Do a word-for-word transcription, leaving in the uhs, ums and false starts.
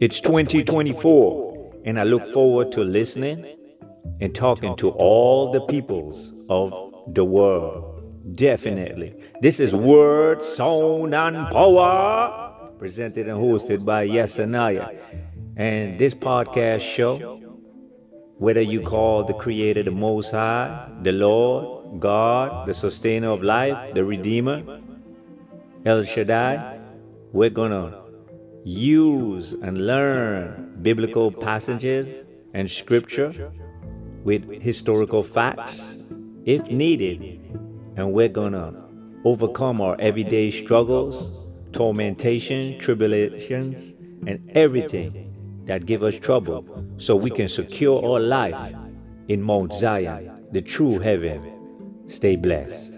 It's twenty twenty-four, and I look forward to listening and talking to all the peoples of the world. Definitely. This is Word, Sound, and Power, presented and hosted by Yesenia. And this podcast show, whether you call the Creator the Most High, the Lord, God, the Sustainer of life, the Redeemer, El Shaddai, we're going to use and learn biblical passages and scripture with historical facts, if needed. And we're going to overcome our everyday struggles, tormentation, tribulations, and everything that give us trouble, so we can secure our life in Mount Zion, the true heaven. Stay blessed.